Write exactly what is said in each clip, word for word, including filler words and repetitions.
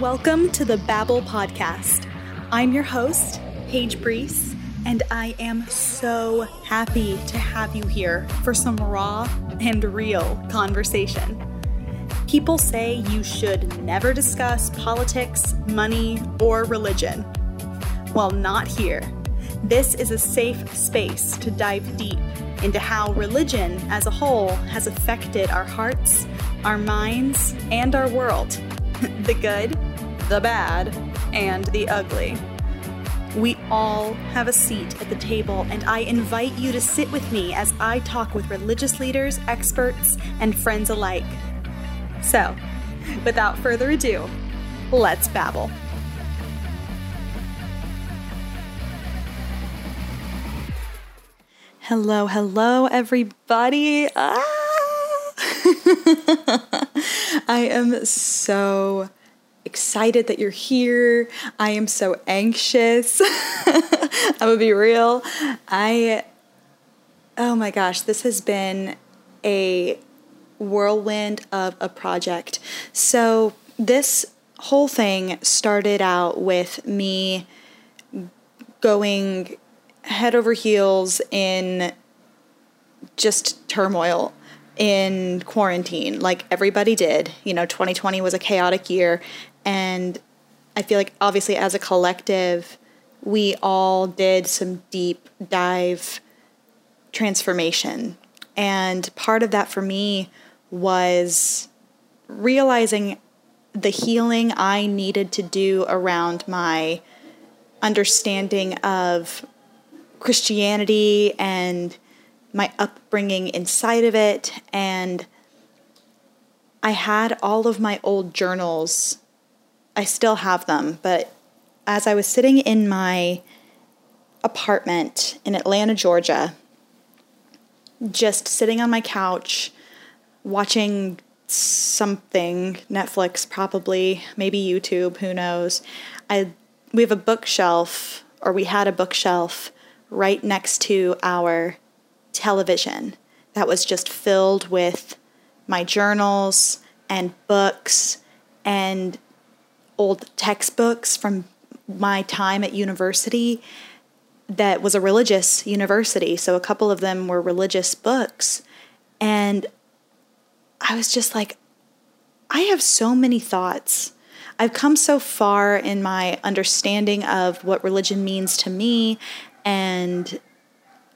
Welcome to the Babel Podcast. I'm your host, Paige Breese, and I am so happy to have you here for some raw and real conversation. People say you should never discuss politics, money, or religion. Well, not here. This is a safe space to dive deep into how religion as a whole has affected our hearts, our minds, and our world. The good, the bad, and the ugly. We all have a seat at the table, and I invite you to sit with me as I talk with religious leaders, experts, and friends alike. So, without further ado, let's babble. Hello, hello, everybody. Ah! I am so excited that you're here. I am so anxious. I'm gonna be real. I, oh my gosh, this has been a whirlwind of a project. So this whole thing started out with me going head over heels in just turmoil in quarantine, like everybody did. You know, twenty twenty was a chaotic year. And I feel like obviously as a collective, we all did some deep dive transformation. And part of that for me was realizing the healing I needed to do around my understanding of Christianity and my upbringing inside of it. And I had all of my old journals. I still have them, but as I was sitting in my apartment in Atlanta, Georgia, just sitting on my couch, watching something, Netflix probably, maybe YouTube, who knows. I we have a bookshelf, or we had a bookshelf right next to our television that was just filled with my journals and books and old textbooks from my time at university. That was a religious university, so a couple of them were religious books. And I was just like, I have so many thoughts. I've come so far in my understanding of what religion means to me, and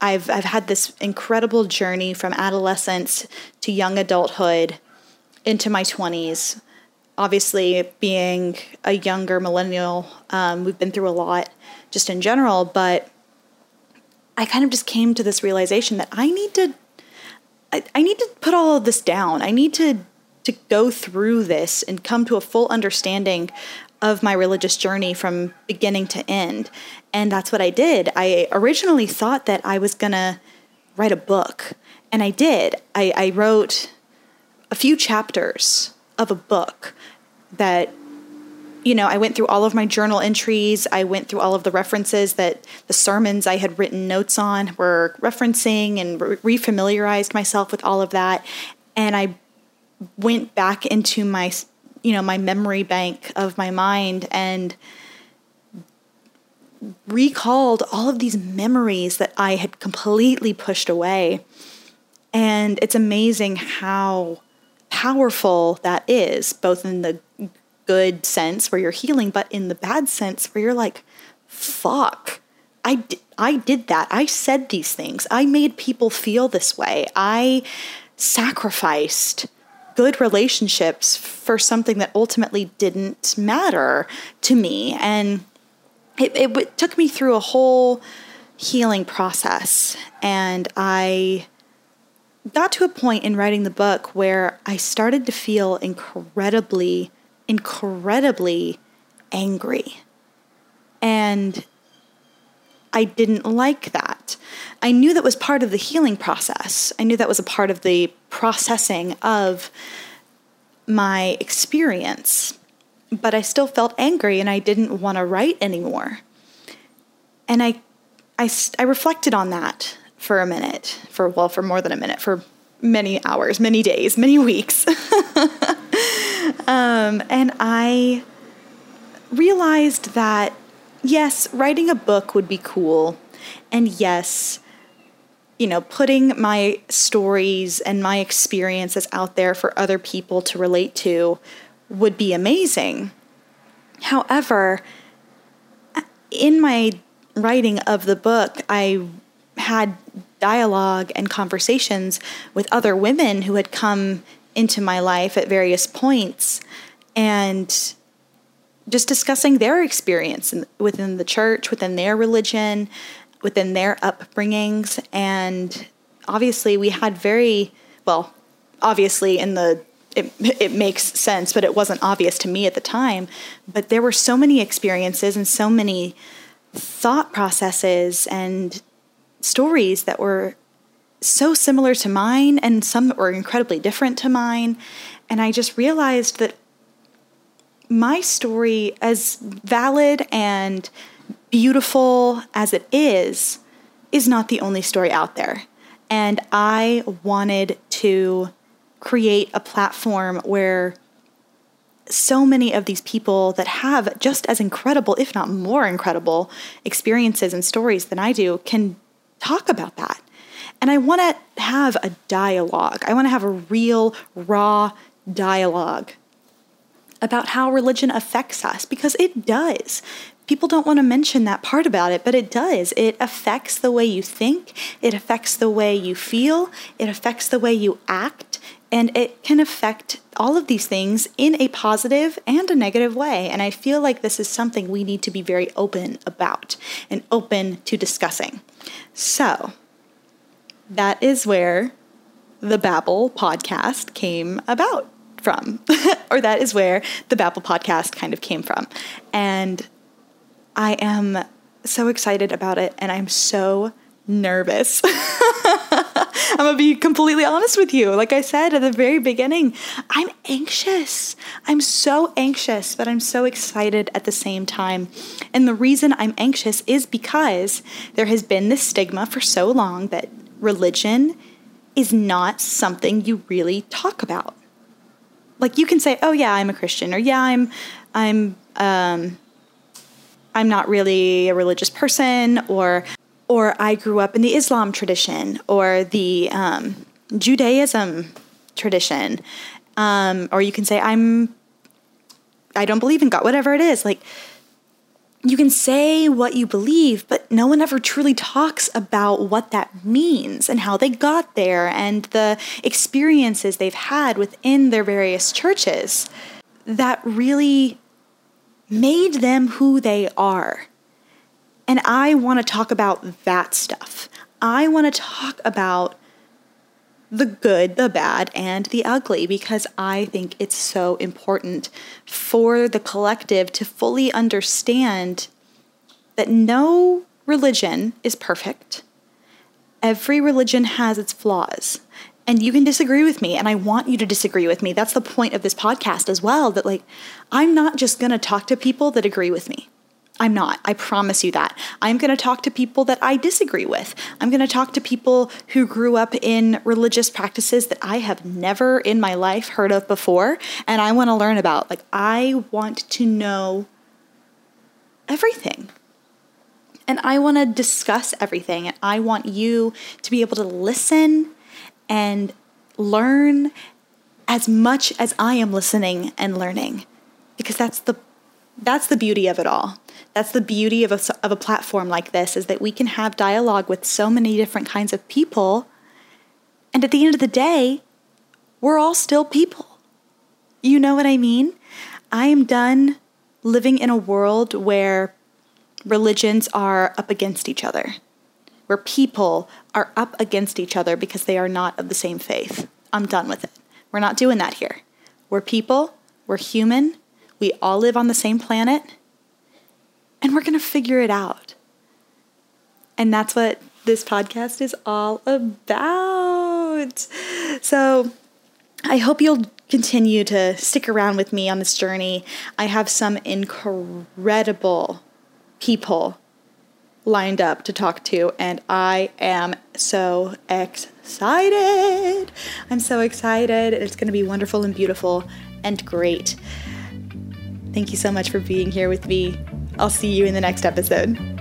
I've I've had this incredible journey from adolescence to young adulthood into my twenties. Obviously, being a younger millennial, um, we've been through a lot just in general, but I kind of just came to this realization that I need to I, I need to put all of this down. I need to to go through this and come to a full understanding of my religious journey from beginning to end. And that's what I did. I originally thought that I was going to write a book, and I did. I, I wrote a few chapters of a book that, you know, I went through all of my journal entries. I went through all of the references that the sermons I had written notes on were referencing, and re- refamiliarized myself with all of that. And I went back into my you know, my memory bank of my mind and recalled all of these memories that I had completely pushed away. And it's amazing how powerful that is, both in the good sense where you're healing, but in the bad sense where you're like, fuck, I, di- I did that. I said these things. I made people feel this way. I sacrificed good relationships for something that ultimately didn't matter to me. And it, it, it took me through a whole healing process. And I got to a point in writing the book where I started to feel incredibly, incredibly angry. And I didn't like that. I knew that was part of the healing process. I knew that was a part of the processing of my experience, but I still felt angry and I didn't want to write anymore. And I, I, I reflected on that for a minute, for, well, for more than a minute, for many hours, many days, many weeks. um, and I realized that, yes, writing a book would be cool. And yes, you know, putting my stories and my experiences out there for other people to relate to would be amazing. However, in my writing of the book, I had dialogue and conversations with other women who had come into my life at various points and just discussing their experience within the church, within their religion, within their upbringings. And obviously we had very, well, obviously in the, it, it makes sense, but it wasn't obvious to me at the time, but there were so many experiences and so many thought processes and stories that were so similar to mine, and some that were incredibly different to mine. And I just realized that my story, as valid and beautiful as it is, is not the only story out there. And I wanted to create a platform where so many of these people that have just as incredible, if not more incredible, experiences and stories than I do can talk about that. And I want to have a dialogue. I want to have a real, raw dialogue about how religion affects us, because it does. People don't want to mention that part about it, but it does. It affects the way you think. It affects the way you feel. It affects the way you act. And it can affect all of these things in a positive and a negative way. And I feel like this is something we need to be very open about and open to discussing. So that is where the Babel podcast came about from, or that is where the Babel podcast kind of came from. And I am so excited about it, and I'm so nervous. I'm going to be completely honest with you. Like I said at the very beginning, I'm anxious. I'm so anxious, but I'm so excited at the same time. And the reason I'm anxious is because there has been this stigma for so long that religion is not something you really talk about. Like, you can say, oh yeah, I'm a Christian, or yeah, I'm, I'm, um, I'm not really a religious person, or or I grew up in the Islam tradition, or the um, Judaism tradition, um, or you can say I'm I don't believe in God, whatever it is. Like, you can say what you believe, but no one ever truly talks about what that means and how they got there and the experiences they've had within their various churches that really made them who they are. And I want to talk about that stuff. I want to talk about the good, the bad, and the ugly, because I think it's so important for the collective to fully understand that no religion is perfect. Every religion has its flaws. And you can disagree with me, and I want you to disagree with me. That's the point of this podcast as well, that, like, I'm not just going to talk to people that agree with me. I'm not. I promise you that. I'm going to talk to people that I disagree with. I'm going to talk to people who grew up in religious practices that I have never in my life heard of before, and I want to learn about. Like, I want to know everything. And I want to discuss everything, and I want you to be able to listen and learn as much as I am listening and learning, because that's the that's the beauty of it all. That's the beauty of a, of a platform like this, is that we can have dialogue with so many different kinds of people. And at the end of the day, we're all still people. You know what I mean? I am done living in a world where religions are up against each other, where people are up against each other because they are not of the same faith. I'm done with it. We're not doing that here. We're people, we're human, we all live on the same planet, and we're going to figure it out. And that's what this podcast is all about. So I hope you'll continue to stick around with me on this journey. I have some incredible people lined up to talk to, and I am so excited. I'm so excited. It's going to be wonderful and beautiful and great. Thank you so much for being here with me. I'll see you in the next episode.